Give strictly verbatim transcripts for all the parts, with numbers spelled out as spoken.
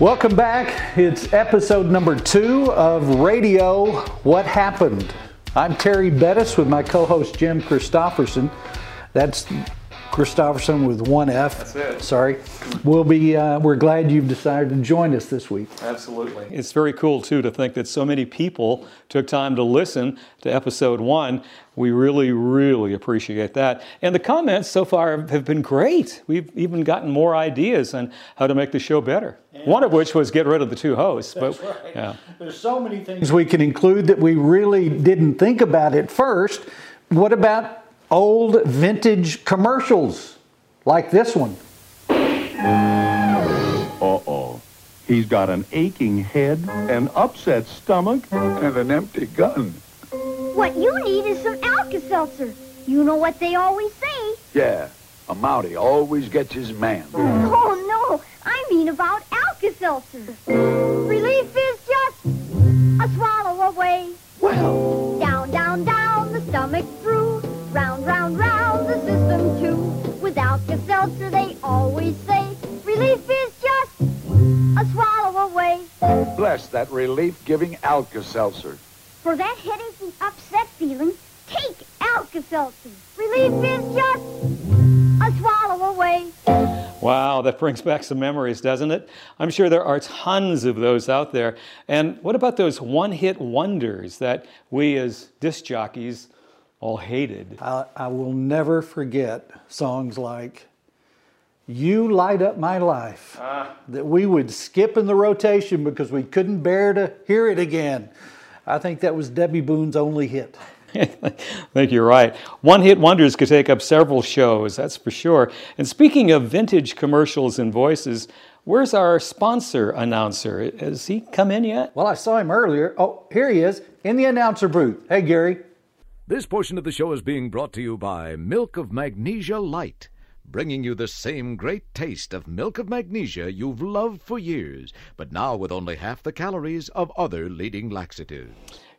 Welcome back. It's episode number two of Radio What Happened. I'm Terry Bettis with my co-host Jim Christofferson. That's Christofferson with one F. That's it. Sorry. We'll be, uh, we're glad you've decided to join us this week. Absolutely. It's very cool, too, to think that so many people took time to listen to episode one. We really, really appreciate that. And the comments so far have been great. We've even gotten more ideas on how to make the show better. And one of which was get rid of the two hosts. That's but, right. Yeah. There's so many things we can include that we really didn't think about at first. What about old vintage commercials like this one? Uh-oh. He's got an aching head, an upset stomach, and an empty gun. What you need is some Alka-Seltzer. You know what they always say. Yeah, a Mountie always gets his man. Oh, no, I mean about Alka-Seltzer. Relief is just a swallow away. Well. Down, down, down, the stomach through. Round, round, round, the system too. With Alka-Seltzer, they always say, relief is just a swallow away. Bless that relief-giving Alka-Seltzer. For that headache and upset feeling, take Alka-Seltzer. Relief is just a swallow away. Wow, that brings back some memories, doesn't it? I'm sure there are tons of those out there. And what about those one-hit wonders that we as disc jockeys all hated? I, I will never forget songs like You Light Up My Life ah. that we would skip in the rotation because we couldn't bear to hear it again. I think that was Debbie Boone's only hit. I think you're right. One-hit wonders could take up several shows, that's for sure. And speaking of vintage commercials and voices, where's our sponsor announcer? Has he come in yet? Well, I saw him earlier. Oh, here he is in the announcer booth. Hey, Gary. This portion of the show is being brought to you by Milk of Magnesia Light, bringing you the same great taste of Milk of Magnesia you've loved for years, but now with only half the calories of other leading laxatives.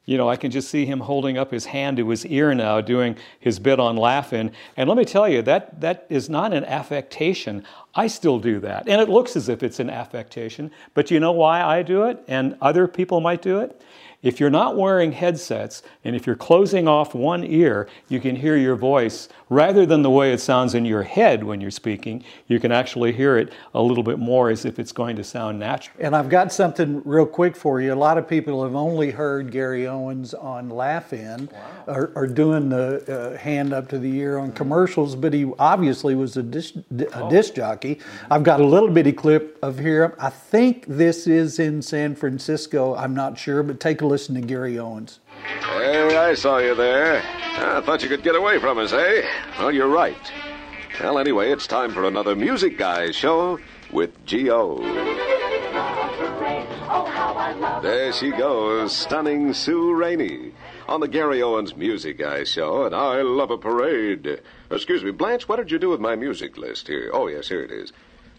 You know, I can just see him holding up his hand to his ear now, doing his bit on Laugh-In. And let me tell you, that that is not an affectation. I still do that. And it looks as if it's an affectation. But you know why I do it and other people might do it? If you're not wearing headsets and if you're closing off one ear, you can hear your voice rather than the way it sounds in your head when you're speaking. You can actually hear it a little bit more as if it's going to sound natural. And I've got something real quick for you. A lot of people have only heard Gary Owens on Laugh-In wow. or, or doing the uh, hand up to the ear on mm-hmm. commercials, but he obviously was a disc, a oh. disc jockey. Mm-hmm. I've got a little bitty clip of here. I think this is in San Francisco. I'm not sure, but take a look. Listen to Gary Owens. Well, I saw you there. I thought you could get away from us, eh? Well, you're right. Well, anyway, it's time for another Music Guys show with G O There she goes, stunning Sue Rainey on the Gary Owens Music Guys show, and I love a parade. Excuse me, Blanche, what did you do with my music list here? Oh, yes, here it is.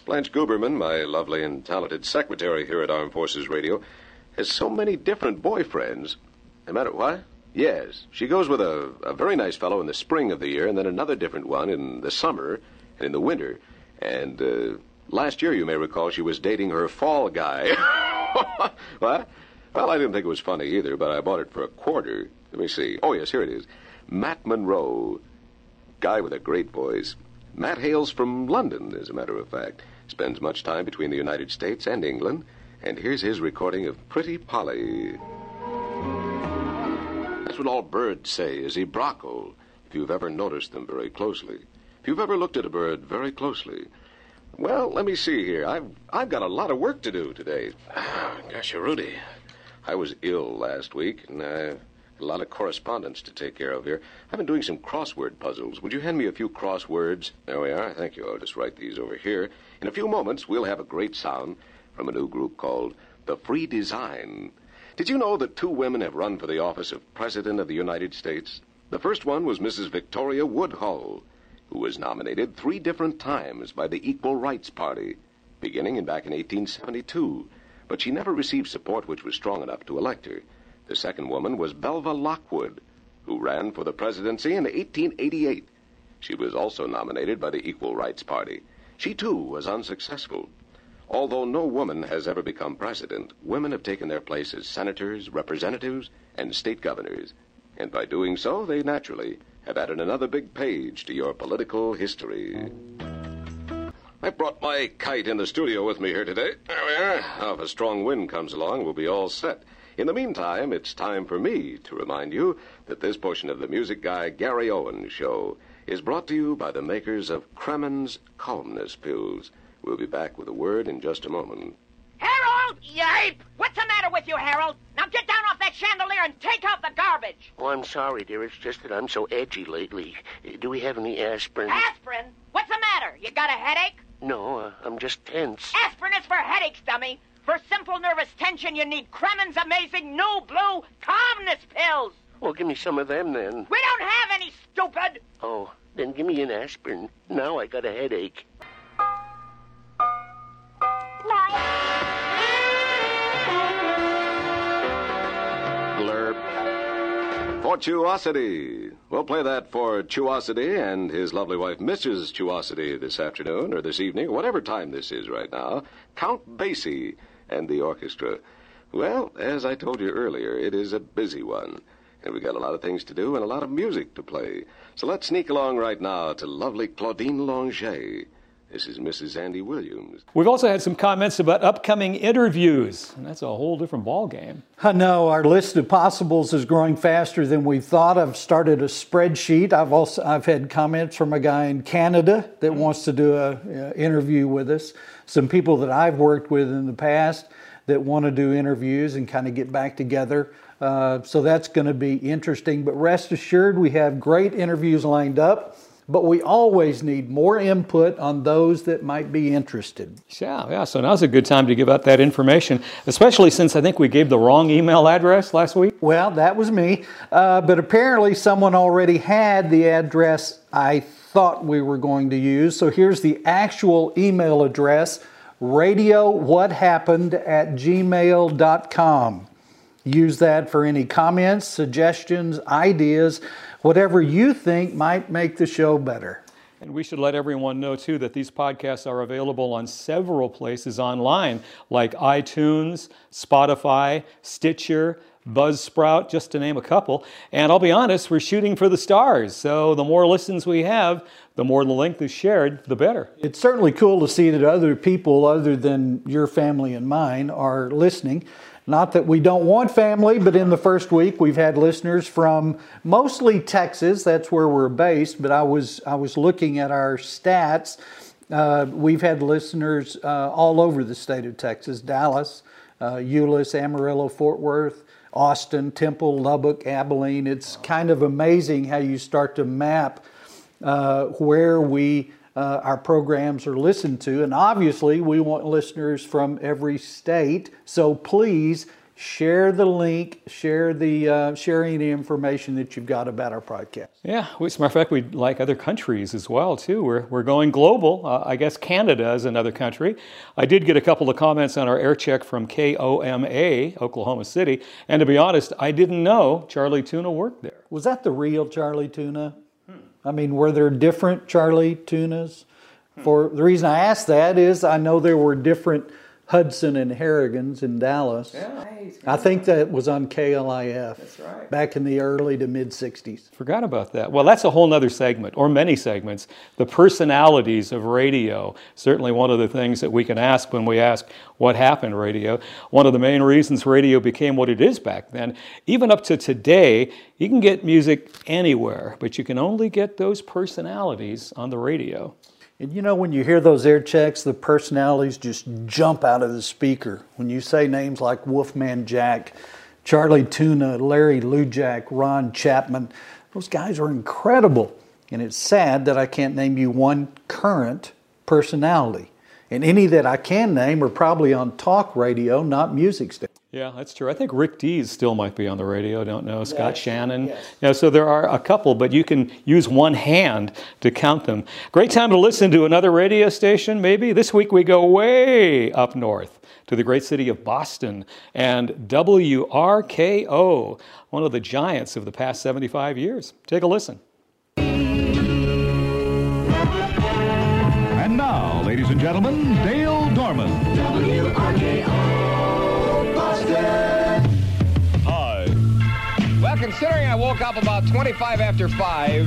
Blanche Guberman, my lovely and talented secretary here at Armed Forces Radio, has so many different boyfriends. No matter what? Yes. She goes with a, a very nice fellow in the spring of the year and then another different one in the summer and in the winter. And uh, last year, you may recall, she was dating her fall guy. What? Well, I didn't think it was funny either, but I bought it for a quarter. Let me see. Oh, yes, here it is. Matt Monroe. Guy with a great voice. Matt hails from London, as a matter of fact. Spends much time between the United States and England. And here's his recording of Pretty Polly. That's what all birds say is Ibraco, if you've ever noticed them very closely. If you've ever looked at a bird very closely. Well, let me see here. I've, I've got a lot of work to do today. Ah, gosh, Rudy. I was ill last week, and I had a lot of correspondence to take care of here. I've been doing some crossword puzzles. Would you hand me a few crosswords? There we are. Thank you. I'll just write these over here. In a few moments, we'll have a great sound from a new group called the Free Design. Did you know that two women have run for the office of President of the United States? The first one was Missus Victoria Woodhull, who was nominated three different times by the Equal Rights Party, beginning in back in eighteen seventy-two, but she never received support which was strong enough to elect her. The second woman was Belva Lockwood, who ran for the presidency in eighteen eighty-eight. She was also nominated by the Equal Rights Party. She, too, was unsuccessful. Although no woman has ever become president, women have taken their place as senators, representatives, and state governors. And by doing so, they naturally have added another big page to your political history. I brought my kite in the studio with me here today. There we are. Now, if a strong wind comes along, we'll be all set. In the meantime, it's time for me to remind you that this portion of the music guy Gary Owens show is brought to you by the makers of Kremen's Calmness Pills. We'll be back with a word in just a moment. Harold! Yipe! What's the matter with you, Harold? Now get down off that chandelier and take out the garbage. Oh, I'm sorry, dear. It's just that I'm so edgy lately. Do we have any aspirin? Aspirin? What's the matter? You got a headache? No, uh, I'm just tense. Aspirin is for headaches, dummy. For simple nervous tension, you need Kremen's amazing new blue calmness pills. Well, give me some of them, then. We don't have any, stupid. Oh, then give me an aspirin. Now I got a headache. Fortuosity. We'll play that for Chuosity and his lovely wife, Missus Chuosity, this afternoon or this evening, whatever time this is right now. Count Basie and the orchestra. Well, as I told you earlier, it is a busy one. And we've got a lot of things to do and a lot of music to play. So let's sneak along right now to lovely Claudine Longet. This is Missus Andy Williams. We've also had some comments about upcoming interviews. And that's a whole different ballgame. I know. Our list of possibles is growing faster than we thought. I've started a spreadsheet. I've also I've had comments from a guy in Canada that wants to do a uh, interview with us. Some people that I've worked with in the past that want to do interviews and kind of get back together. Uh, so that's going to be interesting. But rest assured, we have great interviews lined up. But we always need more input on those that might be interested. Yeah, yeah. So now's a good time to give out that information, especially since I think we gave the wrong email address last week. Well, that was me. Uh, but apparently someone already had the address I thought we were going to use. So here's the actual email address, radio what happened at gmail dot com. Use that for any comments, suggestions, ideas, whatever you think might make the show better. And we should let everyone know, too, that these podcasts are available on several places online, like iTunes, Spotify, Stitcher, Buzzsprout, just to name a couple. And I'll be honest, we're shooting for the stars. So the more listens we have, the more the link is shared, the better. It's certainly cool to see that other people other than your family and mine are listening. Not that we don't want family, but in the first week we've had listeners from mostly Texas. That's where we're based, but I was I was looking at our stats. Uh, we've had listeners uh, all over the state of Texas, Dallas, uh, Euless, Amarillo, Fort Worth, Austin, Temple, Lubbock, Abilene. It's kind of amazing how you start to map uh, where we Uh, our programs are listened to, and obviously we want listeners from every state. So please share the link, share the uh, share any information that you've got about our podcast. Yeah, as a matter of fact, we like other countries as well too. We're we're going global. Uh, I guess Canada is another country. I did get a couple of comments on our air check from K O M A, Oklahoma City, and to be honest, I didn't know Charlie Tuna worked there. Was that the real Charlie Tuna? I mean, were there different Charlie Tunas? For the reason I asked that is I know there were different Hudson and Harrigans in Dallas. Yeah. Right. I think that was on K L I F. That's right. Back in the early to mid sixties. Forgot about that. Well, that's a whole other segment, or many segments. The personalities of radio. Certainly one of the things that we can ask when we ask what happened radio. One of the main reasons radio became what it is back then. Even up to today, you can get music anywhere, but you can only get those personalities on the radio. And you know, when you hear those air checks, the personalities just jump out of the speaker. When you say names like Wolfman Jack, Charlie Tuna, Larry Lujak, Ron Chapman, those guys are incredible. And it's sad that I can't name you one current personality. And any that I can name are probably on talk radio, not music stations. Yeah, that's true. I think Rick Dees still might be on the radio. I don't know. Scott yes, Shannon. Yes. Yeah, so there are a couple, but you can use one hand to count them. Great time to listen to another radio station, maybe. This week we go way up north to the great city of Boston and W R K O, one of the giants of the past seventy-five years. Take a listen. And now, ladies and gentlemen, Dale Dorman. R K O Busted! Hi. Well, considering I woke up about twenty-five after five,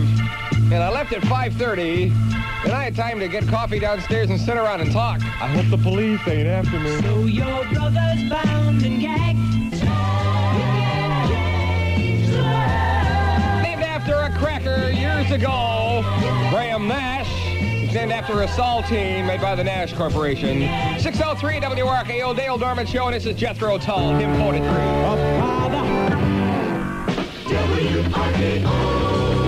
and I left at five thirty, then I had time to get coffee downstairs and sit around and talk. I hope the police ain't after me. So your brother's bound and gagged. Named after a cracker years ago, Graham Nash. He's named after a saltine made by the Nash Corporation. six oh three W R K O, Dale Dorman Show, and this is Jethro Tull, hymn poetry. W R K O.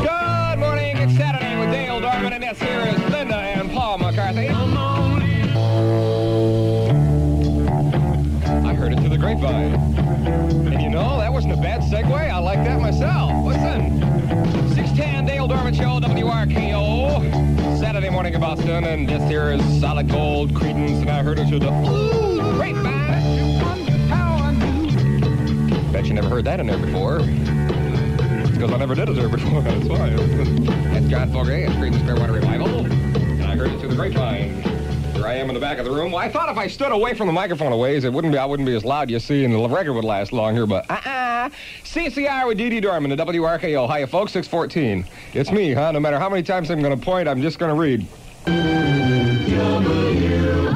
Good morning, it's Saturday with Dale Dorman, and this here is Linda and Paul McCarthy. I heard it through the grapevine. And you know, that wasn't a bad segue. I like that myself. Listen, six ten Dale Dorman Show, W R K O. Saturday morning in Boston, and this here is Solid Gold, Credence, and I heard it through the ooh, great vibe. Bet you never heard that in there before. It's because I never did it there before, that's why. That's John Fogerty and Creedence Clearwater Revival, and I heard it through the grapevine. I am in the back of the room. Well, I thought if I stood away from the microphone a ways, it wouldn't be, I wouldn't be as loud, you see, and the record would last longer, but uh-uh. C C R with D D Dorman, the W R K O. Hiya, folks, six fourteen. It's me, huh? No matter how many times I'm going to point, I'm just going to read. W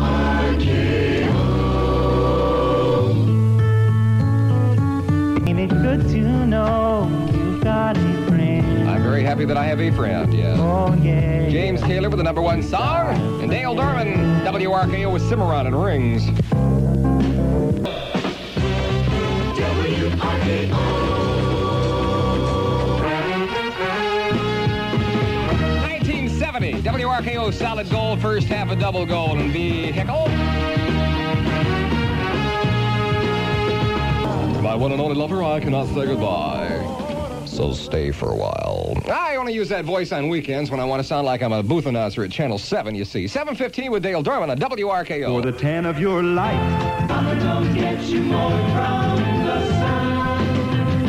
R K O. And it's good to know you've got a friend. I'm very happy that I have a friend, yes. Oh, yeah. James Taylor with the number one song, and Dale Dorman. W R K O with Cimarron and Rings. W R K O. nineteen seventy. W R K O solid gold, first half a double gold, and vehicle. My one and only lover, I cannot say goodbye. So stay for a while. I only use that voice on weekends when I want to sound like I'm a booth announcer at Channel seven, you see. seven fifteen with Dale Dorman on W R K O. For the tan of your life. Mama don't get you more from the sun.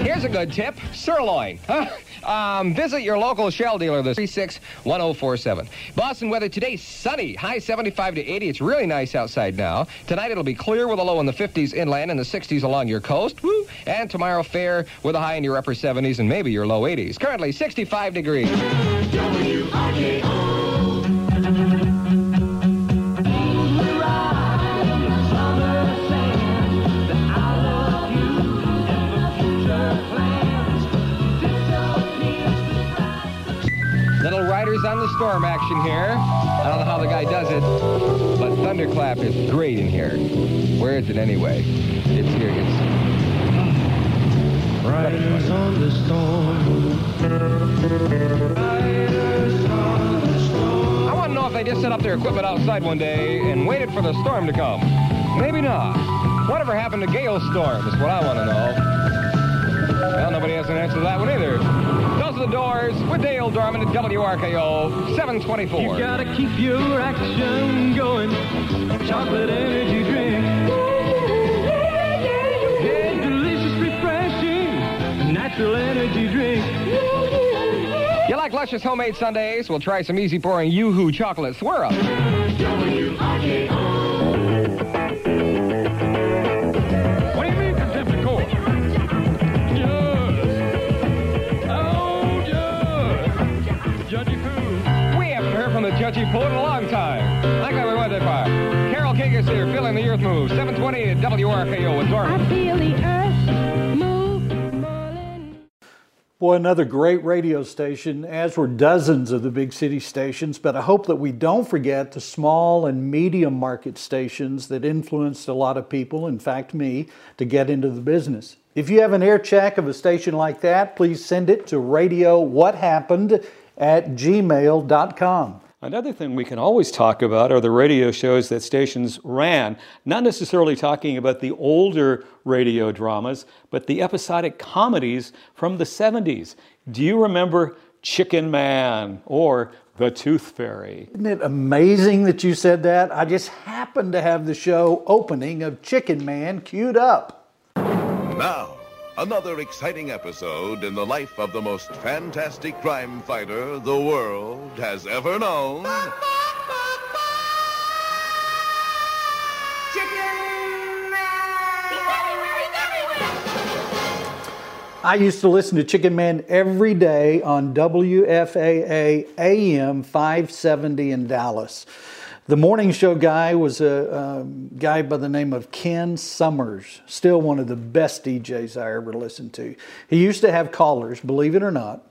Here's a good tip. Sirloin. Huh? Um, visit your local Shell dealer this three six one oh four seven. Boston weather today, sunny, high seventy-five to eighty. It's really nice outside now. Tonight it'll be clear with a low in the fifties inland and the sixties along your coast. Woo! And tomorrow fair with a high in your upper seventies and maybe your low eighties. Currently sixty-five degrees. W R K O. Little Riders on the Storm action here. I don't know how the guy does it, but Thunderclap is great in here. Where is it anyway? It's here. It's Riders on the Storm. Riders on the Storm. I want to know if they just set up their equipment outside one day and waited for the storm to come. Maybe not. Whatever happened to Gale Storm is what I want to know. Well, nobody has an answer to that one either. The Doors with Dale Dorman at W R K O seven twenty-four. You gotta keep your action going. Chocolate energy drink. Yeah, delicious, refreshing, natural energy drink. You like luscious homemade sundaes? Well, try some easy pouring Yoo-Hoo chocolate swirl. W R K O. Judgy Poet in a long time. Like I we went that far. Carol King is here, feeling the earth move. seven twenty at W R K O with Dorman. I feel the earth move. Morning. Boy, another great radio station, as were dozens of the big city stations, but I hope that we don't forget the small and medium market stations that influenced a lot of people, in fact me, to get into the business. If you have an air check of a station like that, please send it to radio what happened at gmail dot com. Another thing we can always talk about are the radio shows that stations ran, not necessarily talking about the older radio dramas, but the episodic comedies from the seventies. Do you remember Chicken Man or The Tooth Fairy? Isn't it amazing that you said that? I just happened to have the show opening of Chicken Man queued up. Now, another exciting episode in the life of the most fantastic crime fighter the world has ever known. I used to listen to Chicken Man every day on W F A A A M five seventy in Dallas. The morning show guy was a, a guy by the name of Ken Summers, still one of the best D Js I ever listened to. He used to have callers, believe it or not,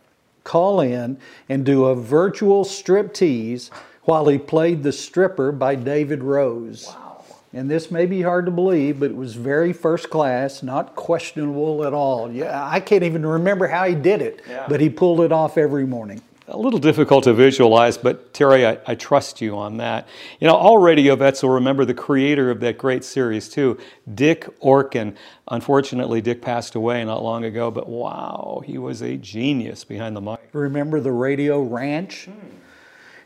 call in and do a virtual striptease while he played The Stripper by David Rose. Wow. And this may be hard to believe, but it was very first class, not questionable at all. Yeah, I can't even remember how he did it, yeah. but he pulled it off every morning. A little difficult to visualize, but Terry, I, I trust you on that. You know, all radio vets will remember the creator of that great series too, Dick Orkin. Unfortunately, Dick passed away not long ago, but wow, he was a genius behind the mic. Remember the Radio Ranch? Hmm.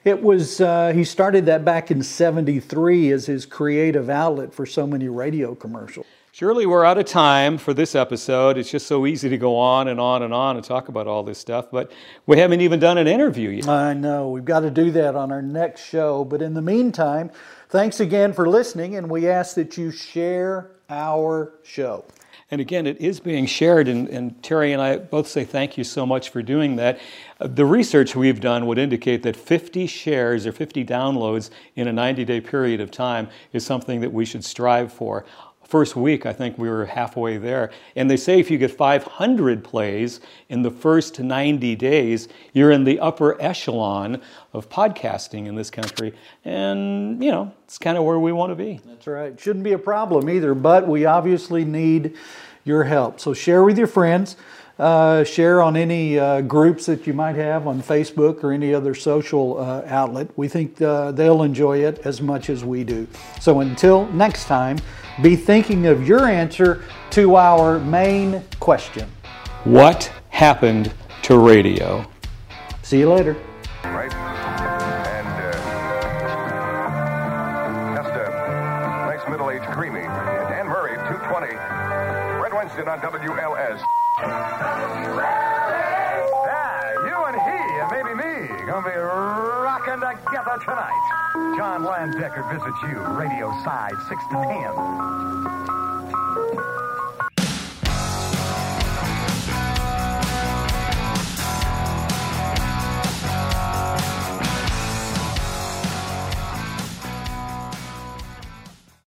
It was, uh, he started that back in seventy-three as his creative outlet for so many radio commercials. Surely we're out of time for this episode. It's just so easy to go on and on and on and talk about all this stuff, but we haven't even done an interview yet. I know. We've got to do that on our next show. But in the meantime, thanks again for listening, and we ask that you share our show. And again, it is being shared, and, and Terry and I both say thank you so much for doing that. The research we've done would indicate that fifty shares or fifty downloads in a ninety-day period of time is something that we should strive for. First week, I think we were halfway there. And they say if you get five hundred plays in the first ninety days, you're in the upper echelon of podcasting in this country. And, you know, it's kind of where we want to be. That's right. Shouldn't be a problem either, but we obviously need your help. So share with your friends. Uh, share on any uh, groups that you might have on Facebook or any other social uh, outlet. We think uh, they'll enjoy it as much as we do. So until next time, be thinking of your answer to our main question. What happened to radio? See you later. Right. And uh, just a nice middle-aged creamy. And Dan Murray, two twenty. Red Winston on W L S. Ah, you and he, and maybe me, gonna be rocking together tonight. John Landecker visits you, radio side, six to ten.